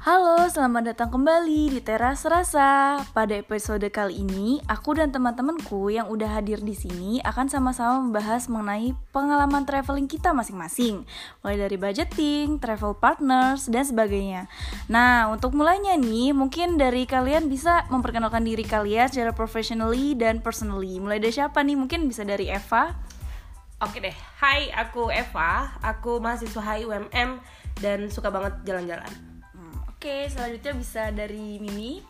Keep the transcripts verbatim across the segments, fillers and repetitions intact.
Halo, selamat datang kembali di Teras Rasa. Pada episode kali ini, aku dan teman-temanku yang udah hadir di sini akan sama-sama membahas mengenai pengalaman traveling kita masing-masing, mulai dari budgeting, travel partners, dan sebagainya. Nah, untuk mulainya nih, mungkin dari kalian bisa memperkenalkan diri kalian secara professionally dan personally. Mulai dari siapa nih? Mungkin bisa dari Eva. Oke deh, hai, aku Eva. Aku mahasiswa I U M M dan suka banget jalan-jalan. Oke, selanjutnya bisa dari Mimi.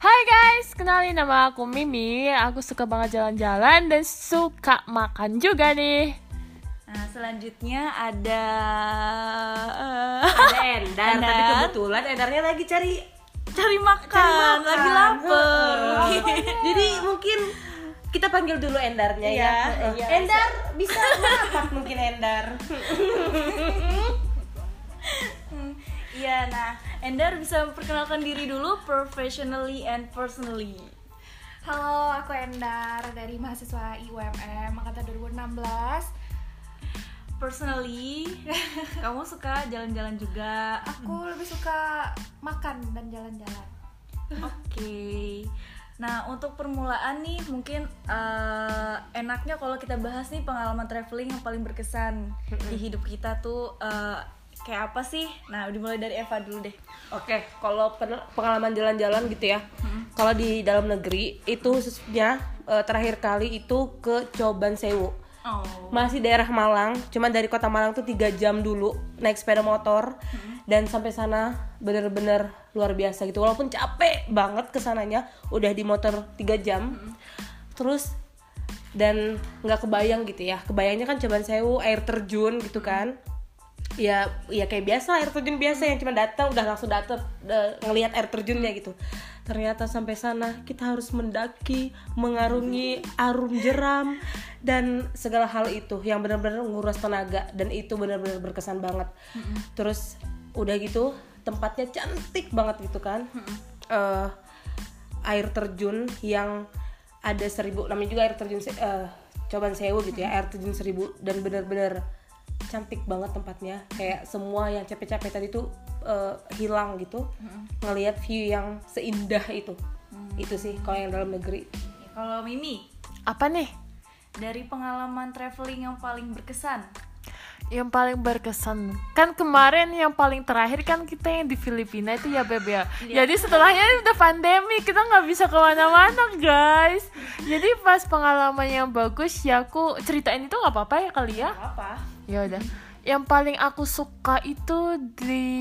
Hai guys, kenalin nama aku Mimi. Aku suka banget jalan-jalan dan suka makan juga nih. Nah, selanjutnya ada uh, ada Endar. Tadi kebetulan Endarnya lagi cari cari makan, cari makan. lagi lapar. Jadi mungkin kita panggil dulu Endarnya ya. ya. ya. Endar bisa merapat mungkin Endar. Iya, nah Endar bisa perkenalkan diri dulu professionally and personally. Halo, aku Endar dari mahasiswa I U M M angkatan dua ribu enam belas. Personally, kamu suka jalan-jalan juga? Aku lebih suka makan dan jalan-jalan. Oke. Okay. Nah, untuk permulaan nih mungkin uh, enaknya kalau kita bahas nih pengalaman traveling yang paling berkesan di hidup kita tuh uh, kayak apa sih? Nah, dimulai dari Eva dulu deh. Oke, kalau pengalaman jalan-jalan gitu ya. Hmm. Kalau di dalam negeri itu khususnya e, terakhir kali itu ke Coban Sewu. Oh. Masih daerah Malang, cuman dari Kota Malang tuh tiga jam dulu naik sepeda motor. Hmm. Dan sampai sana bener-bener luar biasa gitu. Walaupun capek banget kesananya, udah di motor tiga jam. Hmm. Terus dan enggak kebayang gitu ya. Kebayangnya kan Coban Sewu air terjun gitu kan. Ya, ya kayak biasa air terjun biasa yang cuma datang udah langsung datang uh, ngelihat air terjunnya gitu. Ternyata sampai sana kita harus mendaki, mengarungi arum jeram dan segala hal itu yang benar-benar nguras tenaga dan itu benar-benar berkesan banget. Mm-hmm. Terus udah gitu tempatnya cantik banget gitu kan. Mm-hmm. uh, air terjun yang ada seribu, namanya juga air terjun uh, Coban Sewu gitu ya, air terjun seribu dan benar-benar cantik banget tempatnya, kayak semua yang capek-capek tadi tuh uh, hilang gitu. Mm-hmm. Ngelihat view yang seindah itu. Mm-hmm. Itu sih kalau yang dalam negeri. Kalau Mimi apa nih dari pengalaman traveling yang paling berkesan? Yang paling berkesan kan kemarin yang paling terakhir kan kita yang di Filipina itu ya beb ya. Yeah. Jadi setelahnya udah pandemi, kita nggak bisa kemana-mana guys. Jadi pas pengalaman yang bagus ya aku ceritain itu nggak apa-apa ya kali ya. Gak apa. Ya udah. Yang paling aku suka itu di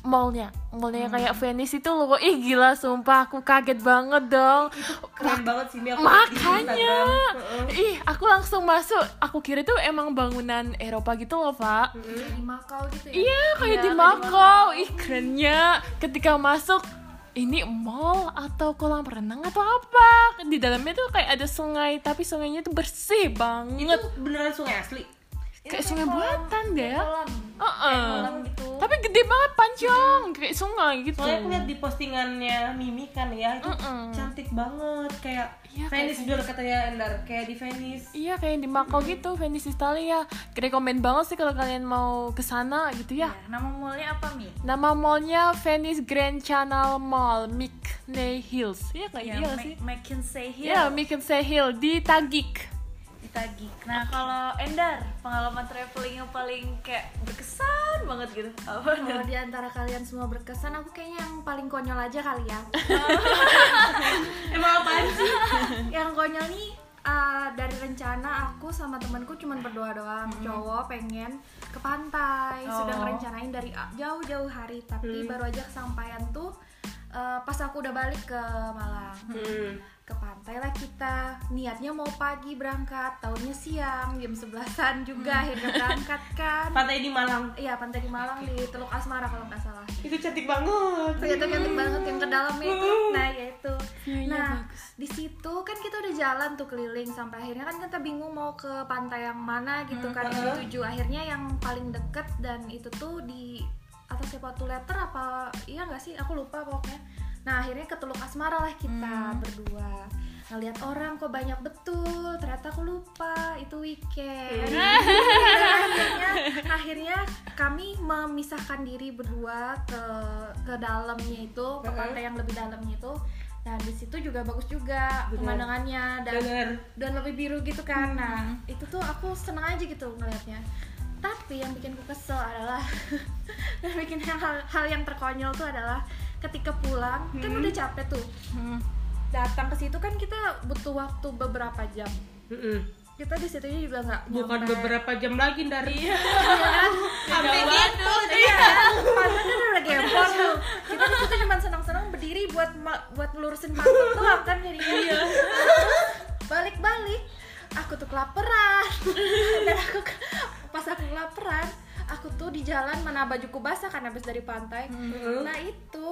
mallnya, mallnya kayak Venice itu loh. Ih gila sumpah aku kaget banget dong. Keren banget sih aku. Makanya, ih aku langsung masuk. Aku kira itu emang bangunan Eropa gitu loh Pak. Di Macau gitu ya? Iya kayak ya, di Macau. Ih kerennya ketika masuk. Ini mall atau kolam renang atau apa? Di dalamnya tuh kayak ada sungai tapi sungainya tuh bersih banget. Itu beneran sungai asli? Kayak sungai buatan deh. Kolam gitu. Tapi gede banget panjang. Mm. Kayak sungai gitu. Soalnya aku lihat di postingannya Mimi kan ya, itu Mm-mm. cantik banget kayak ya, Venice dulu katanya Endar, kayak di Venice. Iya, kayak di Macau mm. gitu, Venice Italia. Rekomend banget sih kalau kalian mau ke sana gitu ya. Ya. Nama mallnya apa, Mi? Nama mallnya Venice Grand Canal Mall, McKinley Hills. Iya kayak gitu sih. McKinley Hills. Iya, McKinley Hills di Tagig. Tagih. Nah kalau Endar pengalaman traveling yang paling kayak berkesan banget gitu. Oh, kalau di antara kalian semua berkesan, aku kayaknya yang paling konyol aja kali ya. Emang apaan sih? Yang konyol nih uh, dari rencana aku sama temanku cuma berdoa doang. Hmm. Cowok pengen ke pantai, oh. sudah ngerencanain dari jauh-jauh hari, tapi hmm. baru aja kesampaian tuh uh, pas aku udah balik ke Malang. Hmm. Ke pantai lah kita, niatnya mau pagi berangkat, taunya siang, jam sebelasan juga hmm. akhirnya berangkat kan. Pantai di Malang? Iya, pantai di Malang di Teluk Asmara kalau nggak salah. Itu cantik banget. Ternyata cantik banget yang ke dalamnya itu, nah ya itu. Nah, di situ kan kita udah jalan tuh keliling sampai akhirnya kan kita bingung mau ke pantai yang mana gitu hmm. kan uh-huh. dituju. Akhirnya yang paling deket dan itu tuh di atas siapa tuh letter apa, iya nggak sih? Aku lupa pokoknya. Nah akhirnya ke Teluk Asmara lah kita hmm. berdua ngeliat orang kok banyak betul, ternyata aku lupa itu weekend. akhirnya akhirnya kami memisahkan diri berdua ke ke dalamnya itu, ke pantai yang lebih dalamnya itu. Nah, di situ juga bagus juga pemandangannya dan Bener. dan lebih biru gitu kan. Hmm. Nah, itu tuh aku seneng aja gitu ngelihatnya. Tapi yang bikin ku kesel adalah yang bikin hal, hal yang terkonyol tuh adalah ketika pulang, hmm. kan udah capek tuh. Hmm. Datang ke situ kan kita butuh waktu beberapa jam. Hmm. Kita di situ juga nggak bukan nyampe. Beberapa jam lagi dari iya sampai gitu iya pantat kan udah gempor tuh kita di situ cuma senang-senang berdiri buat buat lurusin pantat tuh kan jadinya iya balik-balik aku tuh kelaperan dan aku pas aku kelaperan aku tuh di jalan mana bajuku basah kan habis dari pantai mm-hmm. Nah itu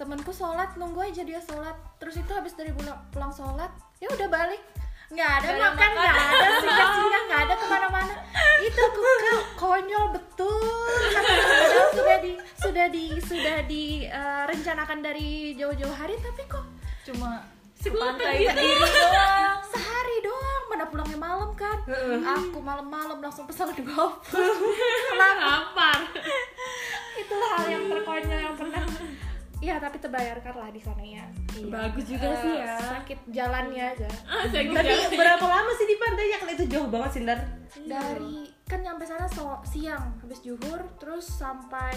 temanku sholat nunggu aja dia sholat terus itu habis dari pulang sholat ya udah balik nggak ada gak makan, nggak ada singgah-singgah, nggak ada kemana-mana. Itu aku konyol betul. Padahal sudah di sudah di sudah direncanakan uh, dari jauh-jauh hari, tapi kok cuma ke pantai sendiri doang. Sehari doang, mana pulangnya malam kan? Uh-uh. Aku malam-malam langsung pesan di GoFood. Lapar. Itulah hal yang terkonyol yang pernah. Iya, tapi terbayarkan lah di sana ya. Bagus juga uh, sih ya. Sakit jalannya aja. Ah, sakit tapi jalan. Berapa lama sih di pantainya? Kalau itu jauh banget sih, Ndar. Dari kan nyampe sana so, siang, habis zuhur, terus sampai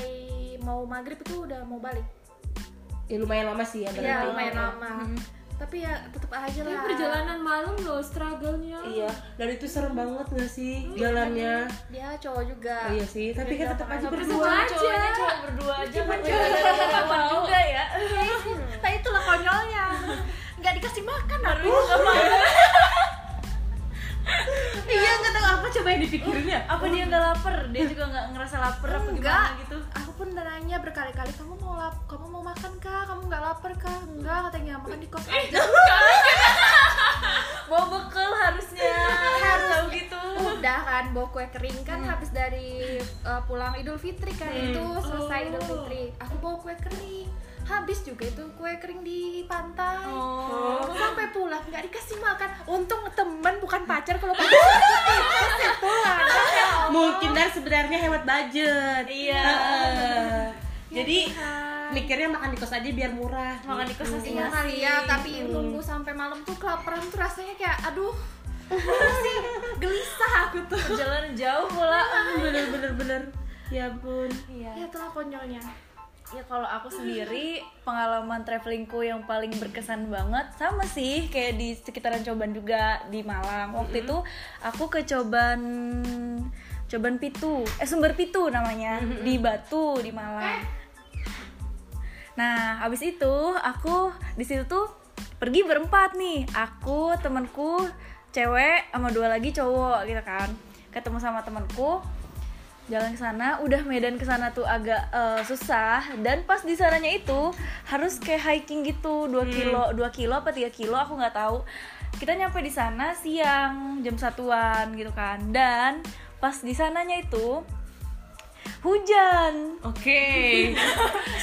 mau maghrib itu udah mau balik. Ya lumayan lama sih ya. Iya, lumayan lama. Hmm. Tapi ya tetep aja lah. Tapi perjalanan malam loh, struggle-nya. Iya, dan itu serem banget nggak sih hmm, jalannya? Dia cowok juga. Oh, iya sih, tapi kan tetep aja berdua aja. Cowoknya cowok berdua aja. Cuman cowok juga ya. Tapi itulah konyolnya. Nggak dikasih makan aku. Iya, nggak tahu apa coba yang dipikirinnya. Apa dia nggak lapar? Dia juga nggak ngerasa lapar apa gimana gitu? Pun nanya berkali-kali kamu mau lap, kamu mau makan kah? Kamu nggak lapar kah? Enggak katanya makan di kos aja. Bawa bekal harusnya. Harus tahu gitu. Udah kan bawa kue kering kan hmm. habis dari uh, pulang Idul Fitri kan hmm. itu selesai oh. Idul Fitri. Aku bawa kue kering. Habis juga itu kue kering di pantai. Oh. Sampai pulang nggak dikasih makan. Untung temen bukan pacar kalau pacar itu pulang. Mungkin Dar sebenarnya hemat budget. Iya. Uh, ya, jadi kan. Mikirnya makan di kos aja biar murah. Makan di kos aja murah. Iya, tapi hmm. nunggu sampai malam tuh kelaparan tuh rasanya kayak aduh. Sih gelisah aku tuh. Jalan jauh pula. Bener-bener bener. Ya ampun. Iya. Ya itulah konyolnya. Ya kalau aku sendiri pengalaman travelingku yang paling berkesan banget sama sih kayak di sekitaran Coban juga di Malang. Waktu mm-hmm. itu aku ke Coban Coban Pitu, eh Sumber Pitu namanya mm-hmm. di Batu di Malang. Eh. Nah, abis itu aku di situ tuh pergi berempat nih. Aku, temanku cewek sama dua lagi cowok gitu kan. Ketemu sama temanku jalan ke sana, udah medan ke sana tuh agak uh, susah dan pas di sananya itu harus kayak hiking gitu dua kilo, dua kilo apa tiga kilo aku nggak tahu. Kita nyampe di sana siang jam satuan gitu kan. Dan pas di sananya itu hujan. Oke. Okay.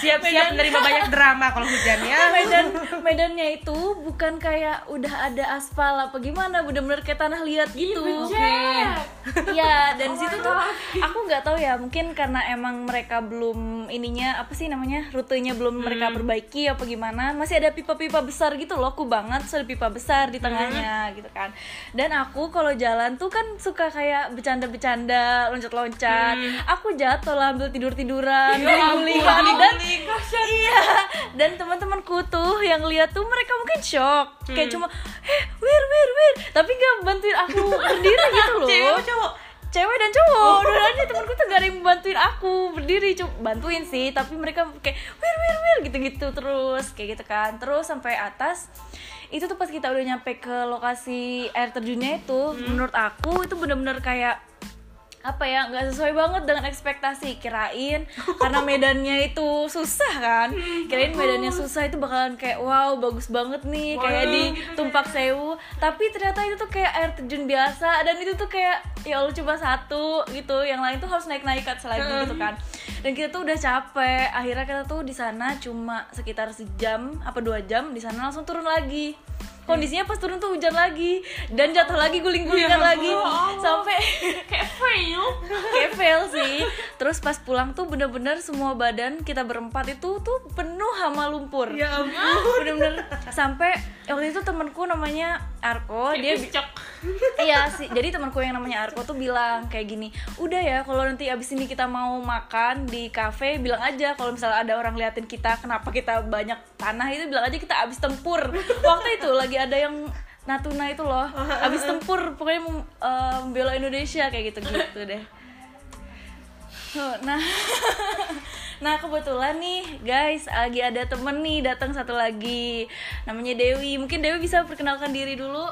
Siap-siap menerima banyak drama kalau hujan ya. Medan medannya itu bukan kayak udah ada aspal apa gimana, bener-bener kayak tanah liat gitu. Oke. Okay. Ya, dan oh situ tuh aku nggak tahu ya, mungkin karena emang mereka belum ininya apa sih namanya? Rutenya belum hmm. mereka perbaiki apa gimana. Masih ada pipa-pipa besar gitu loh, aku banget so ada pipa besar di tengahnya hmm. gitu kan. Dan aku kalau jalan tuh kan suka kayak bercanda-bercanda, loncat-loncat. Hmm. Aku jatuh ataulah ambil tidur-tiduran, guling-gulingan dan iya dan teman-temanku tuh yang lihat tuh mereka mungkin shock kayak hmm. cuma eh wir wir wir tapi nggak bantuin aku berdiri gitu loh. Cewek cowok, cewek dan cowok, dua-duanya temanku tuh gak ada yang bantuin aku berdiri, cuma bantuin sih tapi mereka kayak wir wir wir gitu-gitu terus kayak gitu kan terus sampai atas. Itu tuh pas kita udah nyampe ke lokasi air terjunnya itu hmm. menurut aku itu benar-benar kayak apa ya nggak sesuai banget dengan ekspektasi kirain karena medannya itu susah kan kirain medannya susah itu bakalan kayak wow bagus banget nih wow, kayak di Tumpak Sewu tapi ternyata itu tuh kayak air terjun biasa dan itu tuh kayak ya Allah coba satu gitu yang lain tuh harus naik naik kat lagi gitu kan dan kita tuh udah capek akhirnya kita tuh di sana cuma sekitar sejam apa dua jam di sana langsung turun lagi. Kondisinya pas turun tuh hujan lagi dan jatuh lagi guling-gulingan ya, lagi oh, sampai kayak fail kayak fail sih. Terus pas pulang tuh bener-bener semua badan kita berempat itu tuh penuh hama lumpur. Ya ampun. Bener-bener sampai waktu itu temanku namanya Arko, dia iya sih. Jadi temanku yang namanya Arko tuh bilang kayak gini, udah ya kalau nanti abis ini kita mau makan di kafe bilang aja, kalau misalnya ada orang liatin kita kenapa kita banyak tanah itu bilang aja kita abis tempur. Waktu itu lagi ada yang Natuna itu loh, abis tempur pokoknya um, bela Indonesia kayak gitu-gitu deh. Nah, nah kebetulan nih guys lagi ada temen nih datang satu lagi, namanya Dewi. Mungkin Dewi bisa perkenalkan diri dulu.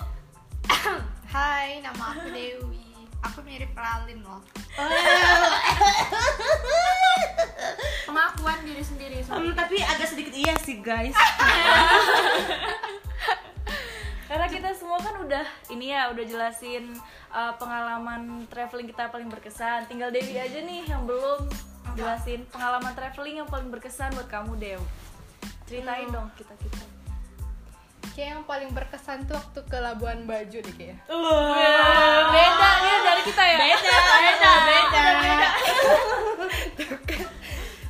Hai, nama aku Dewi. Aku mirip Ralin loh. Pengakuan diri sendiri. Um, tapi agak sedikit iya sih guys. Karena kita semua kan udah ini ya, udah jelasin uh, pengalaman traveling kita paling berkesan. Tinggal Dewi aja nih yang belum jelasin pengalaman traveling yang paling berkesan buat kamu, Dew. Ceritain hmm. dong kita-kita. Kayak yang paling berkesan tuh waktu ke Labuan Bajo deh kayaknya. Wow. Beda nih dari kita ya. Beda, beda, beda. beda.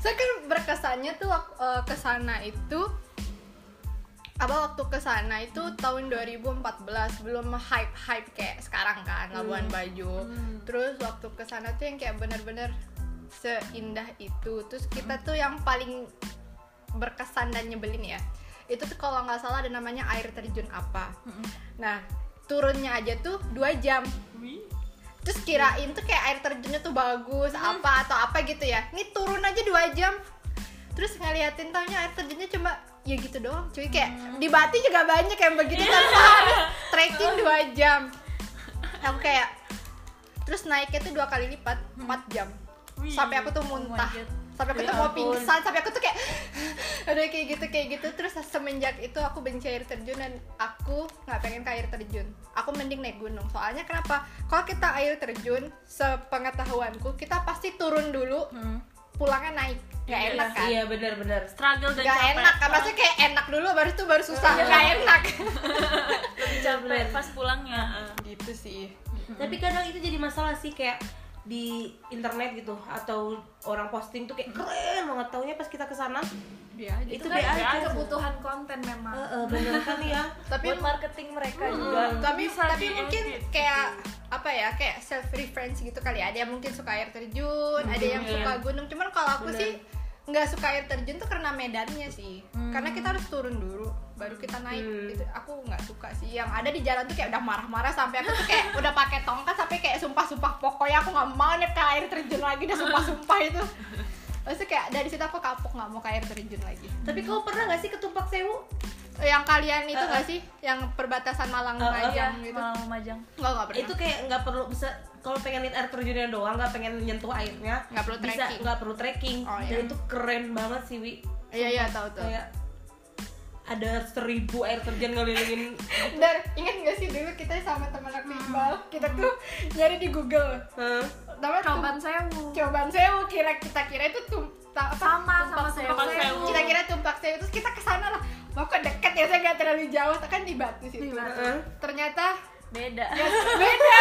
Saya so, kan berkesannya tuh uh, ke sana itu Abah waktu kesana itu tahun dua ribu empat belas, belum hype-hype kayak sekarang kan, Labuan Bajo. Hmm. Terus waktu kesana tuh yang kayak bener-bener seindah itu. Terus kita tuh yang paling berkesan dan nyebelin ya, itu tuh kalau nggak salah ada namanya air terjun apa. Hmm. Nah, turunnya aja tuh dua jam. Wih. Terus kirain tuh kayak air terjunnya tuh bagus, hmm. apa atau apa gitu ya. Ini turun aja dua jam. Terus ngeliatin taunya air terjunnya cuma ya gitu doang cuy, kayak hmm. di Bali juga banyak yang begitu tanpa harus trekking dua jam. Aku kayak terus naiknya tuh dua kali lipat, empat jam. Sampai aku tuh muntah. Sampai aku tuh mau pingsan, sampai aku tuh kayak aduh kayak gitu kayak gitu. Terus semenjak itu aku benci air terjun dan aku enggak pengen ke air terjun. Aku mending naik gunung. Soalnya kenapa? Kalau kita air terjun, sepengetahuanku kita pasti turun dulu. Pulangnya naik. Gak enak kan? Iya benar-benar. Struggle dan gak capek. Gak enak kan? Maksudnya kayak enak dulu baru itu baru susah. Gak, gak enak. Lebih capek pas pulangnya. Gitu sih. Tapi kadang itu jadi masalah sih kayak di internet gitu atau orang posting tuh kayak keren banget, taunya pas kita kesana biasa. Itu kan kebutuhan konten memang. Uh, uh, bener kan ya. Tapi buat marketing mereka uh, juga. Tapi tapi mungkin kayak apa ya, kayak self reference gitu kali. Ada yang mungkin suka air terjun, ada yang suka gunung. Cuman kalau aku bener. sih nggak suka air terjun tuh karena medannya sih, hmm. karena kita harus turun dulu baru kita naik. hmm. Gitu aku nggak suka sih. Yang ada di jalan tuh kayak udah marah-marah sampai aku tuh kayak udah pakai tongkat sampai kayak sumpah-sumpah, pokoknya aku nggak mau naik ke air terjun lagi, udah sumpah-sumpah itu. Terus kayak dari situ aku kapok nggak mau ke air terjun lagi. Tapi kau pernah nggak sih ke Tumpak Sewu yang kalian itu nggak uh, uh. sih yang perbatasan Malang uh, uh, Majang uh, gitu? Malang Majang nggak nggak pernah. Itu kayak nggak perlu bisa. Kalau pengen lihat air terjunnya doang, nggak pengen nyentuh airnya, nggak perlu bisa, trekking, nggak perlu trekking. Oh, iya. Dan itu keren banget sih, Wi. Iya iya tahu tuh. Kayak ada seribu air terjun ngelilingin. Gitu. Dan ingat nggak sih dulu kita sama teman aku Iqbal, kita tuh nyari di Google. Huh? Namanya Coban Sewu. Coban Sewu, kira kita kira itu tum, ta, apa, sama tumpak sama sewu. sewu. Kita kira Tumpak Sewu, terus kita kesana lah. Mau kok deket ya, saya nggak terlalu jauh, kan di Batu situ. Di Batu. Uh-huh. Ternyata beda. Ya, beda.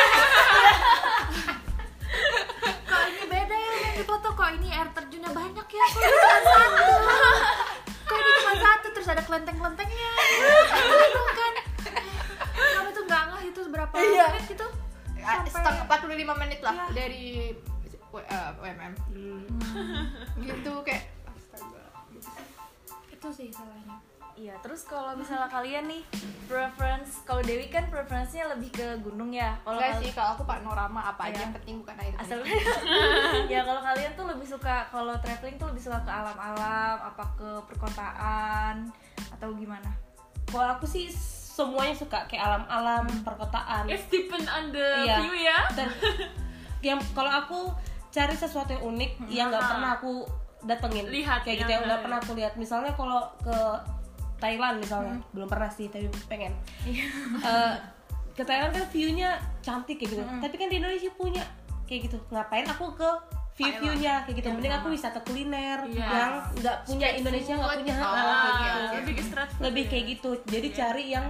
Kok ini beda ya yang di foto, kok ini air terjunnya banyak ya, kok ini cuma satu, kok ini cuma satu, terus ada kelenteng-kelentengnya gitu kan. Kamu tuh nggak ngeh itu berapa iya. menit gitu? Sampai empat puluh lima menit lah ya. Dari uh, U M M hmm. gitu kayak astaga itu sih salahnya. Iya, terus kalau misalnya kalian nih preference, kalau Dewi kan preferensinya lebih ke gunung ya. Kalau sih kalau aku panorama apa aja yang penting bukan air. Asal ya kalau kalian tuh lebih suka kalau traveling tuh lebih suka ke alam-alam, apa ke perkotaan atau gimana? Kalau aku sih semuanya suka kayak alam-alam, perkotaan. It's depend on the iya. view ya. Dan yang kalau aku cari sesuatu yang unik hmm. yang nggak pernah aku datengin, lihat kayak gitu yang nggak pernah aku lihat. Misalnya kalau ke Thailand misalnya, hmm. belum pernah sih tapi pengen. uh, ke Thailand kan view-nya cantik kayak gitu, hmm. tapi kan di Indonesia punya kayak gitu. Ngapain aku ke view-view-nya kayak gitu? Ya, mending aku wisata kuliner yes. yang nggak punya street Indonesia, nggak punya. Oh, gitu. Lebih ke street food. Lebih kayak gitu. Jadi yeah. cari yang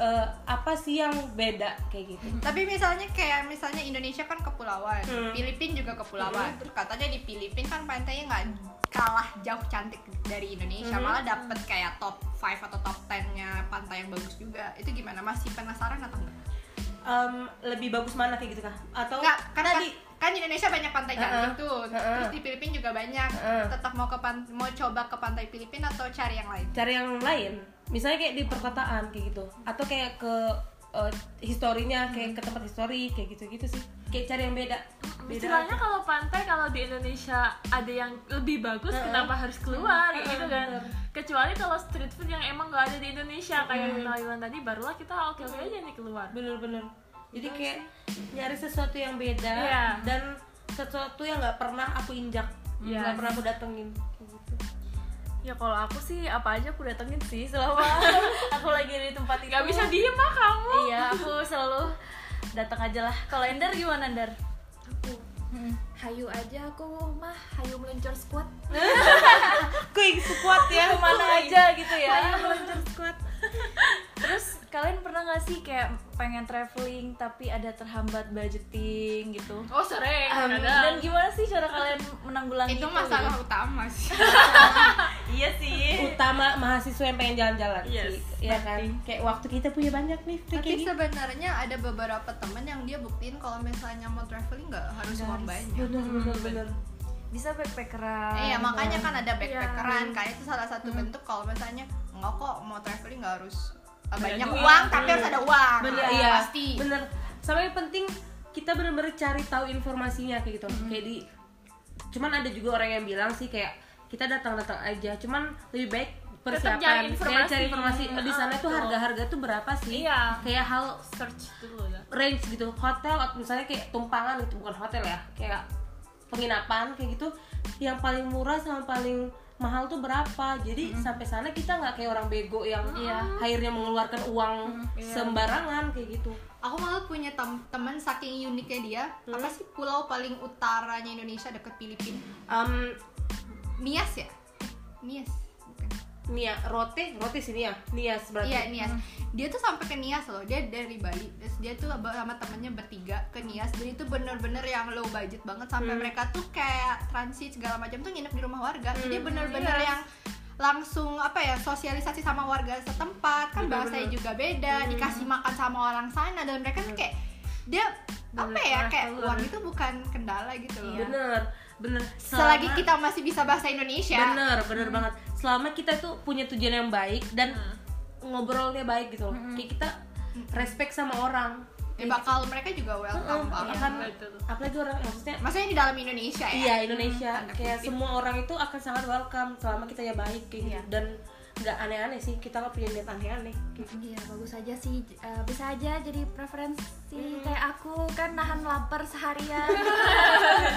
uh, apa sih yang beda kayak gitu. Tapi misalnya kayak misalnya Indonesia kan kepulauan, hmm. Filipina juga kepulauan. Terus katanya di Filipina kan pantainya nggak kalah jauh cantik dari Indonesia, hmm. malah dapet kayak top lima atau top sepuluh-nya pantai yang bagus juga. Itu gimana? Masih penasaran atau enggak? Um, lebih bagus mana kayak gitu kah? Atau nggak, karena di kan di Indonesia banyak pantai cantik uh-uh. tuh, uh-uh. terus di Filipina juga banyak. Uh-uh. Tetap mau ke pan- mau coba ke pantai Filipina atau cari yang lain? Cari yang lain, misalnya kayak di perkotaan kayak gitu, atau kayak ke uh, historinya, kayak hmm. ke tempat histori kayak gitu-gitu sih. Kayak cari yang beda. Istilahnya kalau pantai kalau di Indonesia ada yang lebih bagus, uh-uh. kenapa harus keluar uh-uh. gitu kan? Uh-uh. Kecuali kalau street food yang emang nggak ada di Indonesia kayak Thailand tadi, barulah kita oke-oke aja nih keluar. Bener-bener. Jadi kayak nyari sesuatu yang beda yeah. dan sesuatu yang nggak pernah aku injak, nggak yes. pernah aku datengin. Gitu. Ya kalau aku sih apa aja aku datengin sih selama aku lagi di tempat itu. Gak bisa diem lah kamu. Iya, aku selalu datang aja lah. Kalau Ender gimana Ender? Aku. Hmm. Hayu aja aku mah, hayu meluncur squat. Quick squat ya, kemana aja gitu ya. Hayu meluncur squat. Terus kalian pernah nggak sih kayak pengen traveling tapi ada terhambat budgeting gitu? Oh sering. Um, dan gimana sih cara kalian menanggulangi itu? Itu masalah gitu? Utama sih. Iya sih. Utama mahasiswa yang pengen jalan-jalan yes. sih, ya kan? Kayak waktu kita punya banyak nih. Tapi sebenarnya ada beberapa teman yang dia buktiin kalau misalnya mau traveling nggak harus uang banyak. Bener-bener bisa backpackeran. Iya eh, makanya kan ada backpackeran ya. Kayak itu salah satu hmm. bentuk kalau misalnya nggak kok mau traveling nggak harus banyak bener, uang tapi harus ada uang. Bener, iya. Pasti. Bener. Sama yang penting kita benar-benar cari tahu informasinya kayak gitu. Mm-hmm. Kayak di cuman ada juga orang yang bilang sih kayak kita datang-datang aja. Cuman lebih baik persiapan, kayak cari informasi di sana tuh harga-harga tuh berapa sih? Iya. Kayak hal search dulu ya. Range gitu. Hotel misalnya kayak tumpangan gitu, bukan hotel ya. Kayak penginapan kayak gitu yang paling murah sama paling mahal tuh berapa, jadi mm-hmm. sampai sana kita nggak kayak orang bego yang mm-hmm. akhirnya mengeluarkan uang mm-hmm. sembarangan kayak gitu. Aku malah punya tem- teman saking uniknya dia, mm-hmm. apa sih pulau paling utaranya Indonesia dekat Filipina? Um, Nias ya, Nias. Nias, Rote, Rote sini ya, Nias berarti. Iya Nias. Dia tuh sampai ke Nias loh. Dia dari Bali. Terus dia tuh sama temennya bertiga ke Nias. Jadi itu bener-bener yang low budget banget. Sampai hmm. mereka tuh kayak transit segala macam tuh nginep di rumah warga. Jadi hmm. bener-bener yes. yang langsung apa ya sosialisasi sama warga setempat. Kan bener-bener. Bahasanya juga beda. Hmm. Dikasih makan sama orang sana dan mereka tuh kayak dia bener. Apa ya kayak uang itu bukan kendala gitu. Iya. Bener. Bener. Selama, selagi kita masih bisa bahasa Indonesia. Bener, bener hmm. banget. Selama kita tuh punya tujuan yang baik dan hmm. ngobrolnya baik gitu loh. Hmm. Kayak kita respect sama orang. Ya bakal gitu. Mereka juga welcome hmm. banget. Iya, apalagi orang maksudnya maksudnya di dalam Indonesia ya. Iya, Indonesia. Hmm, kayak semua orang itu akan sangat welcome selama kita ya baik kayak iya. gitu. Dan nggak aneh-aneh sih, kita nggak punya niat aneh-aneh gitu. Iya, bagus aja sih, uh, bisa aja jadi preferensi mm. kayak aku kan nahan lapar seharian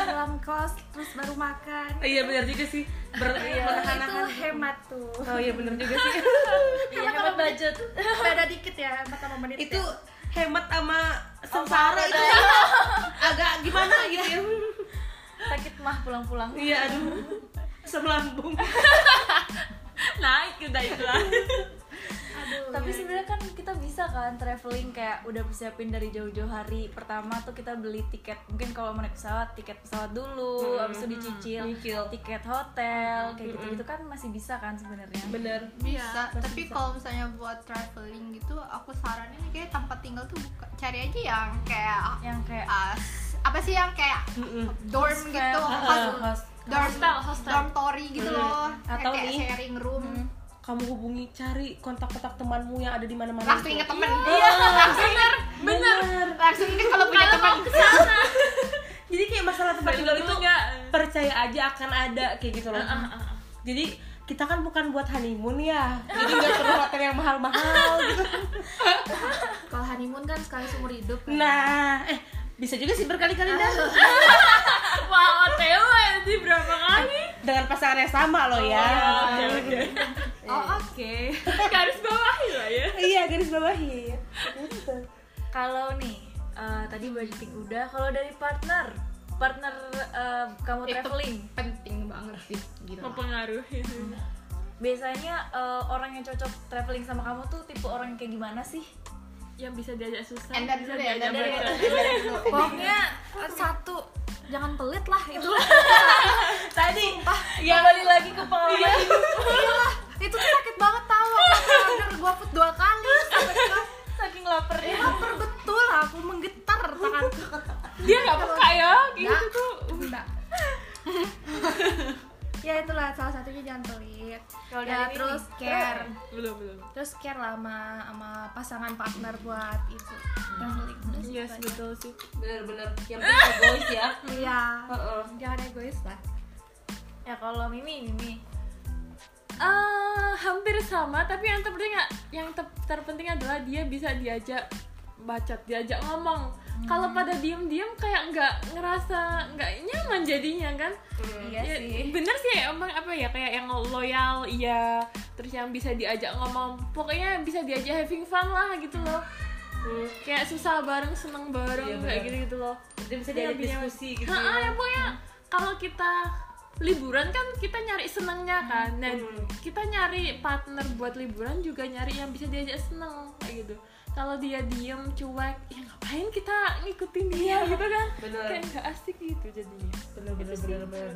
dalam kos, terus baru makan. Iya benar juga sih, Ber- iya, itu hemat tuh. Oh iya benar juga sih. Iya, hemat budget, beda dikit ya, hemat sama menit itu ya. Hemat sama sengsara itu agak gimana gitu ya. Sakit mah pulang-pulang. Iya, aduh, semelambung. Naik udah itu lah. Aduh, tapi ya. Sebenarnya kan kita bisa kan traveling kayak udah persiapin dari jauh-jauh hari. Pertama tuh kita beli tiket, mungkin kalau mau naik pesawat, tiket pesawat dulu, hmm, abis itu dicicil, dicicil tiket hotel, kayak hmm, gitu-gitu kan masih bisa kan sebenarnya. Bener. Bisa, ya, tapi kalau misalnya buat traveling gitu, aku saranin kayak tempat tinggal tuh buka, cari aja yang kayak yang kayak as, apa sih yang kayak mm-mm. dorm host gitu, host dorm, dormitory gitu hmm. loh, atau kayak nih, sharing room. Hmm. Kamu hubungi, cari kontak-kontak temanmu yang ada di mana-mana. Langsung inget temen. Iya, langsung bener, bener. Langsung inget kalau punya teman. Jadi kayak masalah tempat tinggal itu nggak percaya aja akan ada kayak gitu loh. Uh, uh, uh. Jadi kita kan bukan buat honeymoon ya, jadi nggak perlu hotel yang mahal-mahal gitu. Kalau honeymoon kan sekali seumur hidup. Kan? Nah, eh bisa juga sih berkali-kali dah. Wah, O T W ini berapa kali? Dengan pasangan yang sama loh ya. Oh, oke. Oh, okay. Garis bawahi lah ya. Iya, garis bawahi. Kalau nih, uh, tadi budgeting udah. Kalau dari partner, partner uh, kamu itu traveling penting banget sih. Gila. Mempengaruhi. Biasanya uh, orang yang cocok traveling sama kamu tuh tipe orang kayak gimana sih? yang bisa diajak susah. Ender dulu ya, ender dulu. Pokoknya satu, jangan pelit lah itu. Tadi sumpah, ya balik lagi ke pengalaman itu. Iyalah, itu tuh sakit banget tahu. Aku order GoFood dua kali sampai ke saking lapernya. Laper betul, aku menggetar tanganku. Dia enggak peka ya, gitu tuh. Enggak. Ya itulah salah satunya, jangan pelit. Ya terus care. Belum, belum. Terus care lah sama, sama pasangan partner buat itu. Traveling. Yes, betul sih. Benar-benar yang egois ya. Iya. Heeh. Jangan egois lah. Ya kalau Mimi, Mimi. Uh, hampir sama, tapi yang terpenting yang ter- terpenting adalah dia bisa diajak bacot, diajak ngomong. Hmm. Kalau pada diem-diem kayak nggak ngerasa nggak nyaman jadinya kan? Hmm. Iya ya, sih. Bener sih, emang apa ya, kayak yang loyal, iya. Terus yang bisa diajak ngomong, pokoknya bisa diajak having fun lah gitu loh. Hmm. Kayak susah bareng, seneng bareng, iya, kayak gitu gitu loh. Dia bisa diajak diskusi gitu. Nah, ya, ya pokoknya kalau kita liburan kan kita nyari senengnya kan. Nah, hmm. kita nyari partner buat liburan juga nyari yang bisa diajak seneng kayak gitu. Kalau dia diem, cuek, ya ngapain kita ngikutin dia gitu kan? Bener. Kayak nggak asik gitu jadinya. Bener-bener. Gitu bener.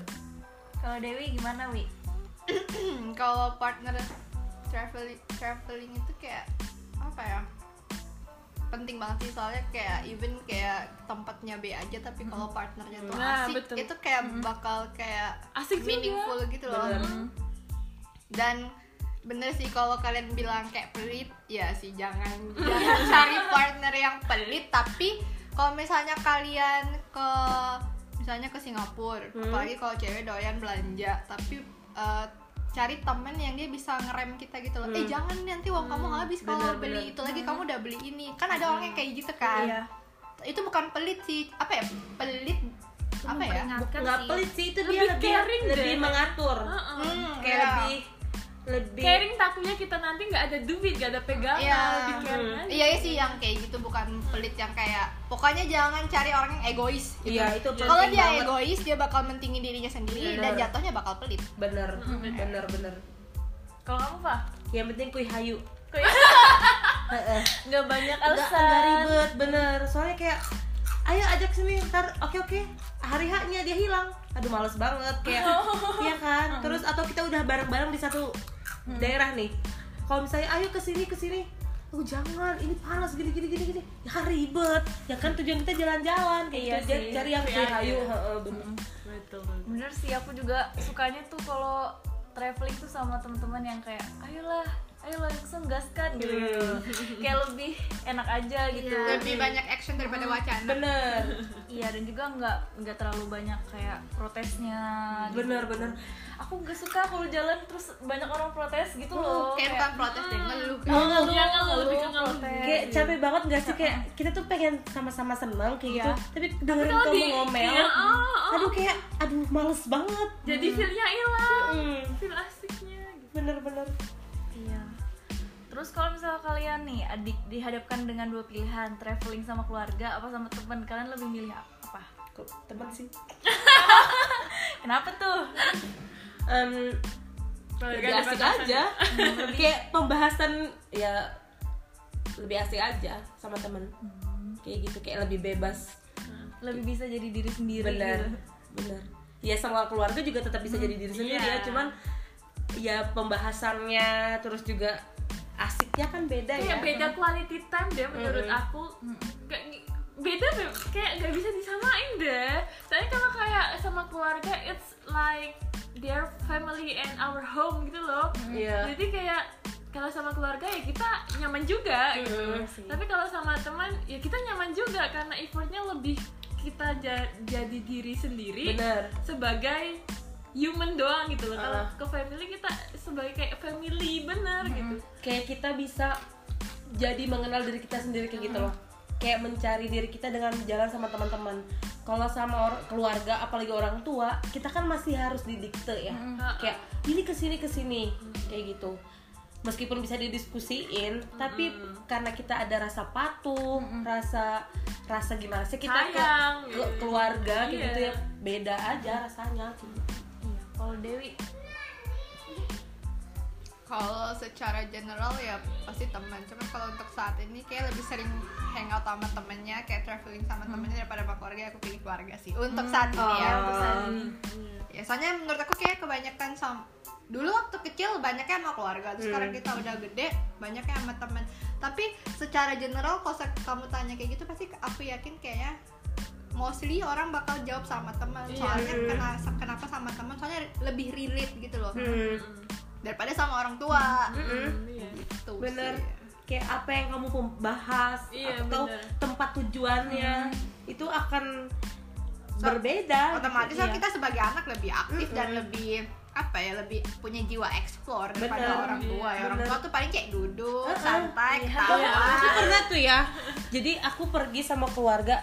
Kalau Dewi gimana, Wi? Kalau partner traveling traveling itu kayak apa ya? Penting banget sih, soalnya kayak even kayak tempatnya B aja, tapi kalau partnernya tuh nah, asik, betul. Itu kayak bakal kayak asik meaningful juga. Gitu loh. Bener. Dan bener sih kalau kalian bilang kayak pelit, ya sih jangan jangan cari partner yang pelit. Tapi kalau misalnya kalian ke misalnya ke Singapura, hmm. apalagi kalau cewek doyan belanja, tapi uh, cari temen yang dia bisa ngerem kita gitu loh. Hmm. Eh jangan nanti uang hmm. kamu habis kalau beli bener. Itu lagi, kamu udah beli ini. Kan ada hmm. orang yang kayak gitu kan. Iya. Itu bukan pelit sih. Apa ya? Pelit Cuma apa ya? Enggak pelit sih, itu lebih dia lebih lebih deh. Mengatur. Uh-uh. Hmm, kayak yeah. lebih lebih caring, takutnya kita nanti nggak ada duit, nggak ada pegangan. Iya hmm. iya sih, yang kayak gitu, bukan pelit yang kayak pokoknya jangan cari orang yang egois gitu. Iya, itu kalau dia banget. Egois dia bakal mentingin dirinya sendiri, bener. Dan jatuhnya bakal pelit. Bener hmm. bener bener. Kalau kamu Pak? Yang penting kui hayu, kui nggak banyak alasan, nggak ribet. Bener, soalnya kayak ayo ajak sini ntar, oke oke hari haknya dia hilang, aduh males banget kayak iya kan. Terus atau kita udah bareng-bareng di satu hmm. daerah nih, kalau misalnya ayo kesini kesini, oh jangan, ini panas gini gini gini gini, ya ribet ya kan, tujuan kita jalan-jalan kayak iya gitu. Cari yang ayo bener. Betul, betul bener sih. Aku juga sukanya tuh kalau traveling tuh sama teman-teman yang kayak ayolah ayolah langsung gaskan gitu, yeah. Kayak lebih enak aja gitu, yeah. Lebih banyak action daripada hmm. wacana. Bener. Iya, dan juga nggak nggak terlalu banyak kayak protesnya. Bener gitu. Bener. Aku nggak suka kalau jalan terus banyak orang protes gitu loh. Kayak bukan protes deh, ngeluh. Ngeluh, ngeluh, lebih ke ngeluh. Kayak capek banget nggak sih, kayak kita tuh pengen sama-sama seneng kayak yeah. gitu, tapi dengerin kamu ngomel, ya, oh, oh. aduh kayak aduh males banget. Jadi hmm. feelnya hilang, hmm. feel asiknya. Gitu. Bener-bener. Iya. Terus kalau misalnya kalian nih adik dihadapkan dengan dua pilihan, traveling sama keluarga apa sama teman, kalian lebih milih apa? Kok teman sih? Kenapa tuh? Um, lebih asik aja. Kayak pembahasan ya lebih asik aja sama teman. Hmm. Kayak gitu, kayak lebih bebas. Hmm. Lebih bisa jadi diri sendiri. Benar. Gitu. Benar. Ya sama keluarga juga tetap bisa hmm. jadi diri sendiri yeah. ya, cuman ya pembahasannya terus juga asiknya kan beda ya, ya. Beda quality time deh menurut mm-hmm. aku. Gak, beda kayak gak bisa disamain deh. Soalnya kalau kayak sama keluarga it's like their family and our home gitu loh. Yeah. Jadi kayak kalau sama keluarga ya kita nyaman juga. Mm-hmm. Gitu. Tapi kalau sama teman ya kita nyaman juga karena effortnya lebih kita j- jadi diri sendiri. Bener. Sebagai human doang gitu loh. Kalau uh. ke family kita sebagai kayak family bener hmm. gitu. Kayak kita bisa jadi mengenal diri kita sendiri kayak hmm. gitu loh. Kayak mencari diri kita dengan jalan sama teman-teman. Kalau sama or- keluarga apalagi orang tua, kita kan masih harus didikte ya. Hmm. Kayak ini kesini kesini hmm. kayak gitu. Meskipun bisa didiskusiin, hmm. tapi karena kita ada rasa patuh, hmm. rasa rasa gimana sih kita Sayang, ke, ke keluarga kayak gitu ya, beda aja rasanya. Kalau Dewi, Kalau secara general ya pasti teman. Cuma kalau untuk saat ini kayak lebih sering hangout sama temennya, kayak traveling sama hmm. temennya daripada sama keluarga. Aku pilih keluarga sih untuk hmm. saat ini ya. Untuk saat ini. Hmm. Ya soalnya menurut aku kayak kebanyakan sama dulu waktu kecil banyaknya sama keluarga. Terus hmm. sekarang kita udah gede banyaknya sama teman. Tapi secara general kalau kamu tanya kayak gitu pasti aku yakin kayaknya mostly orang bakal jawab sama teman. Soalnya yeah. kena, kenapa sama teman? Soalnya lebih relate gitu loh. Hmm. Daripada sama orang tua. Mm-hmm. Gitu bener sih. Kayak apa yang kamu bahas iya, atau bener. Tempat tujuannya mm-hmm. itu akan so, berbeda. Otomatis gitu, iya. kita sebagai anak lebih aktif mm-hmm. dan lebih apa ya, lebih punya jiwa explore daripada bener, orang tua iya, ya. Orang bener. Tua tuh paling kayak duduk, uh-huh. santai, iya, ketawa. Iya. Aku pernah tuh ya. Jadi aku pergi sama keluarga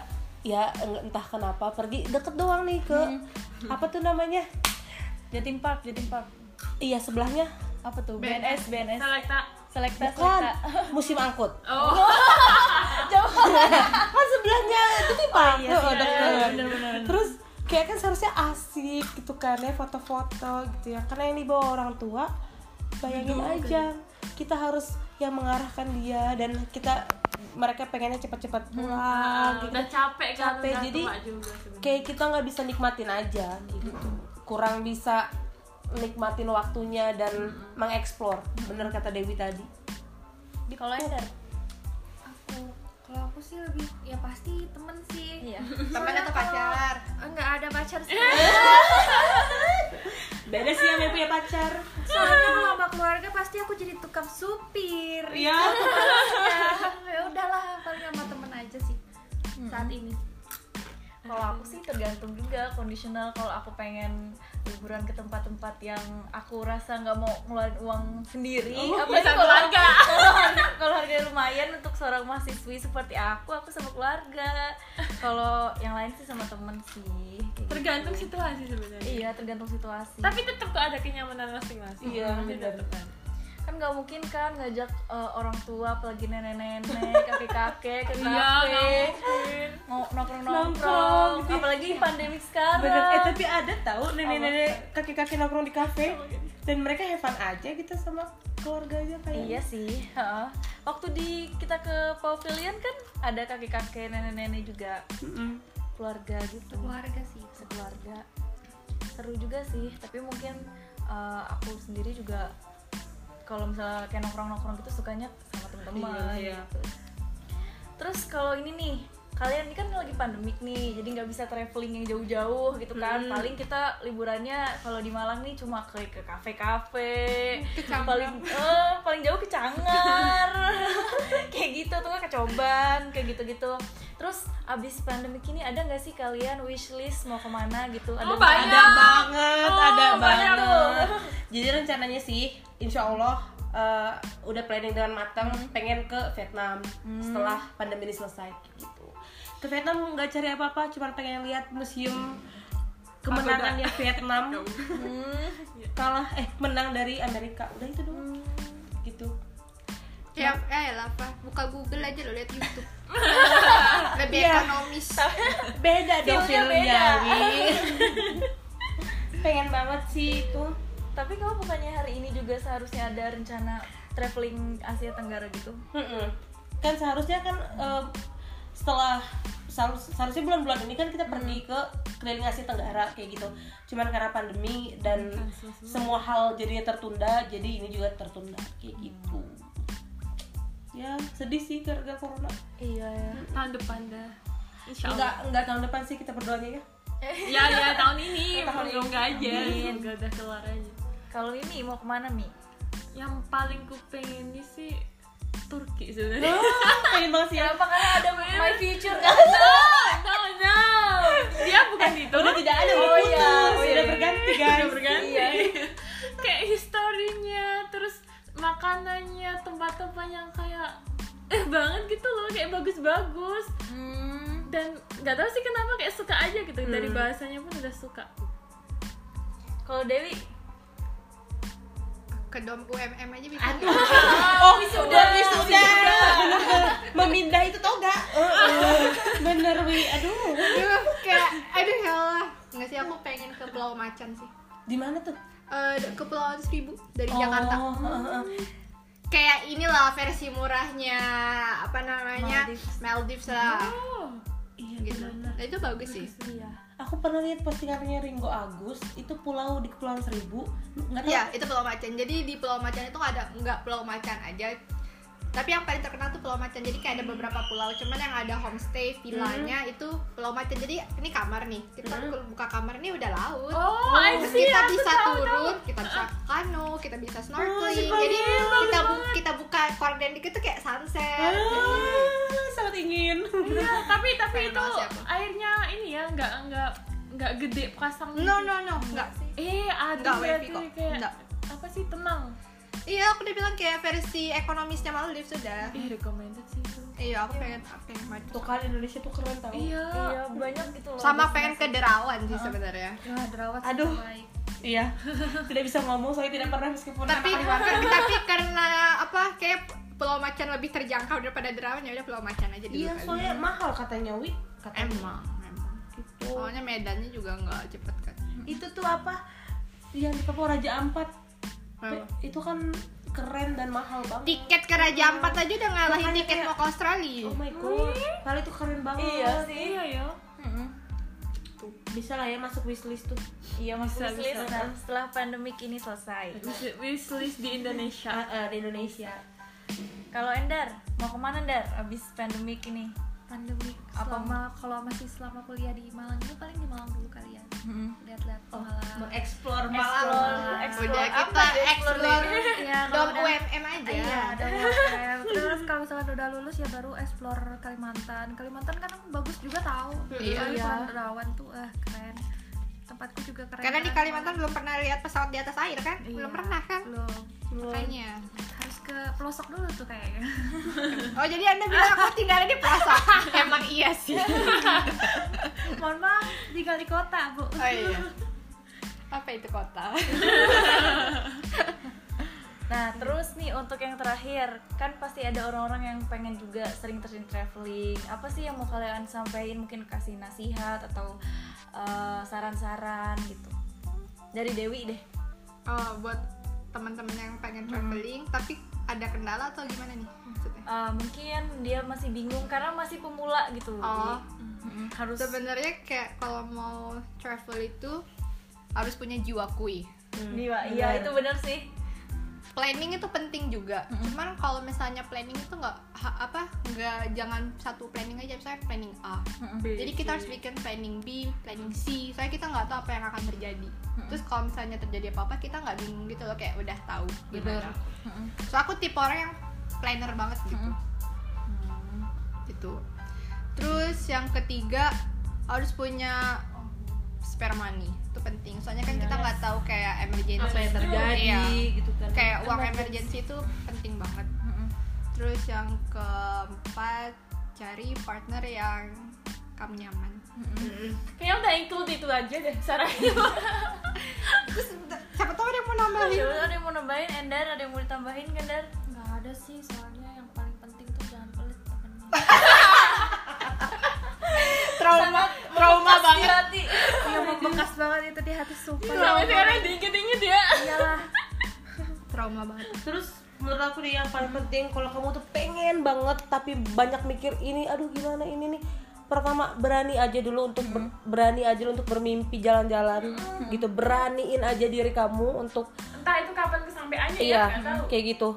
ya entah kenapa pergi deket doang nih ke hmm. apa tuh namanya? Jatim Park, Jatim Park. Iya sebelahnya apa tuh? B N S, B N S. Selekta. Selekta, bukan. Selekta. Musim angkut. Oh. Jauh. Kan sebelahnya itu tipe. Oh, iya, oh, iya, iya. Terus kayak kan seharusnya asik gitu kan ya, foto-foto gitu ya. Karena yang dibawa orang tua, bayangin Duh, aja. Okay. Kita harus yang mengarahkan dia dan kita mereka pengennya cepat-cepat pulang. Hmm. Udah gitu. capek kan. Capek. Jadi kayak kita nggak bisa nikmatin aja gitu. Hmm. Kurang bisa nikmatin waktunya dan mm-hmm. mengeksplor, bener kata Dewi tadi. Kalau Ender, aku, kalau aku sih lebih ya pasti temen sih. Iya. Temen atau pacar? Enggak ada pacar sih. Beda sih yang punya pacar. Soalnya kalau sama keluarga pasti aku jadi tukang supir. Iya. Ya udahlah paling sama temen aja sih hmm. saat ini. Kalau aku sih tergantung juga kondisional. Kalau aku pengen liburan ke tempat-tempat yang aku rasa nggak mau ngeluarin uang sendiri, oh, apalagi keluarga. Kalau harga lumayan untuk seorang mahasiswi seperti aku, aku sama keluarga. Kalau yang lain sih sama temen sih. Tergantung gitu. situasi sebenarnya. Iya, tergantung situasi. Tapi tetap ada kenyamanan masing-masing. Iya, tetap kan. Kan nggak mungkin kan ngajak uh, orang tua apalagi nenek-nenek, kakek-kakek ke kafe, mau nongkrong-nongkrong, apalagi pandemi sekarang. Bener. Eh tapi ada tahu nenek-nenek, kakek-kakek nongkrong di kafe dan mereka have fun aja gitu sama keluarganya kayak. Iya sih. Uh, waktu di kita ke Pavilion kan ada kakek-kakek, nenek-nenek juga, mm-hmm. keluarga gitu. Keluarga sih, sekeluarga. Seru juga sih. Tapi mungkin uh, aku sendiri juga. Kalau misalnya kayak nongkrong-nongkrong gitu sukanya sama teman-teman iya, iya. gitu. Terus kalau ini nih, kalian ini kan lagi pandemik nih, jadi nggak bisa traveling yang jauh-jauh gitu kan. Hmm. Paling kita liburannya kalau di Malang nih cuma ke ke kafe-kafe, paling eh, paling jauh ke Cangar, kayak gitu tuh ke Coban, kayak gitu-gitu. Terus abis pandemi ini ada nggak sih kalian wishlist mau kemana gitu? Ada, oh, banyak. ada banget, oh, ada banyak. banget. Jadi rencananya sih, insya Allah uh, udah planning dengan matang, hmm. pengen ke Vietnam hmm. setelah pandemi ini selesai gitu. Ke Vietnam nggak cari apa-apa, cuma pengen lihat museum kemenangannya Vietnam hmm. kalah eh menang dari Amerika, udah itu doang hmm. gitu. Ya, eh apa? Buka Google aja lo, lihat YouTube. Lebih ya. Ekonomis. Beda dong filmnya. Pengen banget sih itu. Tapi kamu bukannya hari ini juga seharusnya ada rencana traveling Asia Tenggara gitu? Mm-mm. Kan seharusnya kan um, setelah seharusnya bulan-bulan ini kan kita pergi ke keliling Asia Tenggara kayak gitu. Cuman karena pandemi dan semua hal jadinya tertunda, jadi ini juga tertunda kayak gitu. Ya sedih sih gara-gara corona. Iya ya. Tahun depan dah. Insyaallah. Enggak enggak tahun depan sih kita berdoanya ya. Ya ya tahun ini. Tahun ini enggak aja. Enggak ada kelar aja. Kalau ini mau kemana Mi? Yang paling ku pengen ini sih Turki sebenarnya. Oh, pengen banget sih. Kenapa? Karena ada my future kan? No no no. Dia bukan eh, itu. Udah tidak ada. Oh iya. Oh, sudah berganti guys. Sudah berganti. Iya. Kayak historinya terus. Makanannya, tempat-tempat yang kayak eh banget gitu loh, kayak bagus-bagus hmm. dan nggak tahu sih kenapa kayak suka aja gitu hmm. dari bahasanya pun udah suka. Kalau Dewi ke dom U M M aja bisa. Aduh. Oh sudah sudah memindah itu tau nggak? Bener Wi, aduh. Kayak aduh ya Allah. Nggak sih aku pengen ke Pulau Macan sih. Di mana tuh? uh, Kepulauan Seribu dari oh, Jakarta. Uh, uh. Kayak inilah versi murahnya apa namanya Maldives, Maldives lah. Oh, iya gitu. Bener. Nah, itu bagus sih. Iya. Aku pernah lihat postingannya Ringgo Agus, itu pulau di Kepulauan Seribu. Enggak tahu. Iya, itu Pulau Macan. Jadi di Pulau Macan itu ada enggak Pulau Macan aja. Tapi yang paling terkenal tuh Pulau Macan. Jadi kayak ada beberapa pulau, cuman yang ada homestay, villanya hmm. itu Pulau Macan. Jadi ini kamar nih. Kita hmm. buka kamar ini udah laut. Oh, oh kita bisa turun, kita bisa kano, kita bisa snorkeling. Oh, jadi banget. kita bu- kita buka korden dikit tuh kayak sunset. Ah, sangat ingin. Iya, tapi tapi itu airnya ini ya, enggak enggak enggak gede pasang. No, no, no, enggak. Eh, ada kayak apa sih tenang. Iya, aku udah bilang kayak versi ekonomisnya Maldives sudah. Ih, recommended sih itu. Iya, aku yeah. pengen aku pengen maju. Tuh kan Indonesia tuh keren tau. Iya, iya banyak gitu loh. Sama pengen ke Derawan sih uh. sebenarnya. Ya, Derawan. Aduh. Baik. Iya. Tidak bisa ngomong soalnya tidak pernah meskipun tapi tapi karena apa kayak Pulau Macan lebih terjangkau daripada Derawan, ya udah Pulau Macan aja dulu. Iya, soalnya kali. mahal katanya, Wi. Katanya. Emang, emang. Gitu. Soalnya medannya juga enggak cepet kan. Itu tuh apa? Yang di Papua Raja Ampat. Be, itu kan keren dan mahal banget. Tiket ke Raja Ampat aja udah ngalahin Makanya tiket kayak, mau ke Australia. Oh my god. Kali itu keren banget. Iya sih. Iya ya. Heeh. Tuh, bisa lah ya masuk wishlist tuh. Iya, masuk wishlist kan setelah pandemi ini selesai. Wishlist di Indonesia. Uh, uh, di Indonesia. Kalau Ender, mau kemana Ender abis pandemi ini? Pandemi selama kalau masih selama kuliah di Malang itu paling di Malang dulu kali ya. Mm-hmm. Lihat-lihat oh, Malang, explore Malang, explore apa explore ya, dom U M M aja. Iya, dom U M M. Terus kalau misalkan udah lulus ya baru explore Kalimantan. Kalimantan kan bagus juga tahu. Iya. Iya. Derawan tuh eh keren. Tempatku juga keren. Karena di Kalimantan belum pernah lihat pesawat di atas air kan? Iya. Belum pernah kan? Belum. Makanya ke pelosok dulu tuh kayaknya. Oh, jadi Anda bilang aku tinggalnya di pelosok. Emang iya sih. Mohon maaf, tinggal di kota, Bu. Oh iya. Apa itu kota? Nah, terus nih untuk yang terakhir, kan pasti ada orang-orang yang pengen juga sering terjun traveling. Apa sih yang mau kalian sampaikan? Mungkin kasih nasihat atau uh, saran-saran gitu. Dari Dewi deh. Oh, buat teman-teman yang pengen traveling hmm. tapi ada kendala atau gimana nih maksudnya? Uh, mungkin dia masih bingung karena masih pemula gitu loh. Oh. Mm-hmm. Harus sebenarnya kayak kalau mau travel itu harus punya jiwa kui. Hmm. Jiwa, iya itu benar sih. Planning itu penting juga. Mm-hmm. Cuman kalau misalnya planning itu nggak apa nggak jangan satu planning aja, misalnya planning A. Mm-hmm. Jadi kita harus bikin planning B, planning C. Soalnya kita nggak tahu apa yang akan terjadi. Mm-hmm. Terus kalau misalnya terjadi apa apa kita nggak bingung gitu loh, kayak udah tahu. Gimana. Mm-hmm. So aku tipe orang yang planner banget gitu. Mm-hmm. Gitu. Terus yang ketiga harus punya spare money. Itu penting. Soalnya kan yes. kita enggak tahu kayak emergency apa yang terjadi ya. gitu kan. Kayak uang emergency itu penting banget. Mm-hmm. Terus yang keempat, cari partner yang kamu nyaman. Mm-hmm. Kayaknya udah include itu aja deh sarannya. Terus siapa tahu ada yang mau nambahin. Siapa tahu ada yang mau nambahin, Ender ada yang mau ditambahin kan, Ender? Enggak ada sih, soalnya yang paling penting tuh jangan pelit temennya. Trauma trauma banget hati. Iya, membekas banget itu di hati super. Trauma sekarang diinget-inget ya. Iyalah. Trauma banget. Terus menurut aku nih yang paling penting kalau kamu tuh pengen banget tapi banyak mikir ini aduh gimana ini nih. Pertama berani aja dulu untuk ber, berani aja dulu untuk bermimpi jalan-jalan hmm. gitu. Beraniin aja diri kamu untuk entah itu kapan kesampaiannya iya, ya enggak tahu. Kayak gitu.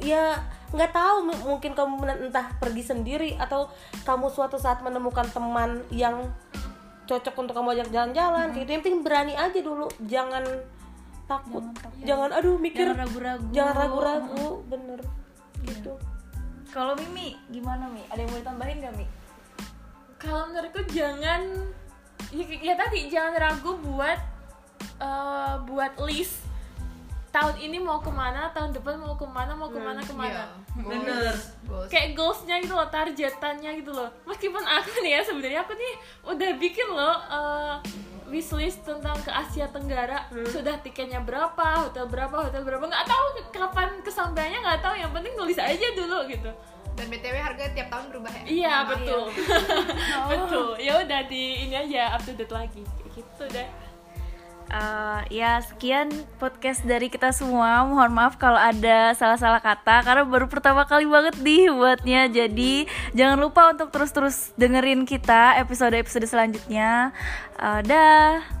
Ya nggak tahu mungkin kamu entah pergi sendiri atau kamu suatu saat menemukan teman yang cocok untuk kamu ajak jalan-jalan gitu. Yang penting berani aja dulu, jangan takut, jangan, jangan aduh mikir, jangan ragu-ragu, jangan ragu-ragu bener gitu. Kalau Mimi gimana Mi? Ada yang mau ditambahin nggak Mi? Kalau menurutku jangan ya, ya tadi jangan ragu buat uh, buat list. Tahun ini mau kemana, tahun depan mau kemana, mau kemana, kemana. Yeah. Bener. Goals. Kayak goalsnya gitu loh, targetannya gitu loh. Meskipun aku nih ya, sebenarnya aku nih udah bikin loh uh, wishlist tentang ke Asia Tenggara. Hmm. Sudah tiketnya berapa, hotel berapa, hotel berapa. Nggak tahu kapan kesampaiannya, nggak tahu. Yang penting tulis aja dulu gitu. Dan B T W harga tiap tahun berubah ya? Iya, nah, betul. Iya. Oh. Betul. Ya udah di ini aja, up to date lagi. Gitu deh. Uh, ya sekian podcast dari kita semua. Mohon maaf kalau ada salah-salah kata, karena baru pertama kali banget dibuatnya. Jadi jangan lupa untuk terus-terus dengerin kita episode-episode selanjutnya. uh, Dah.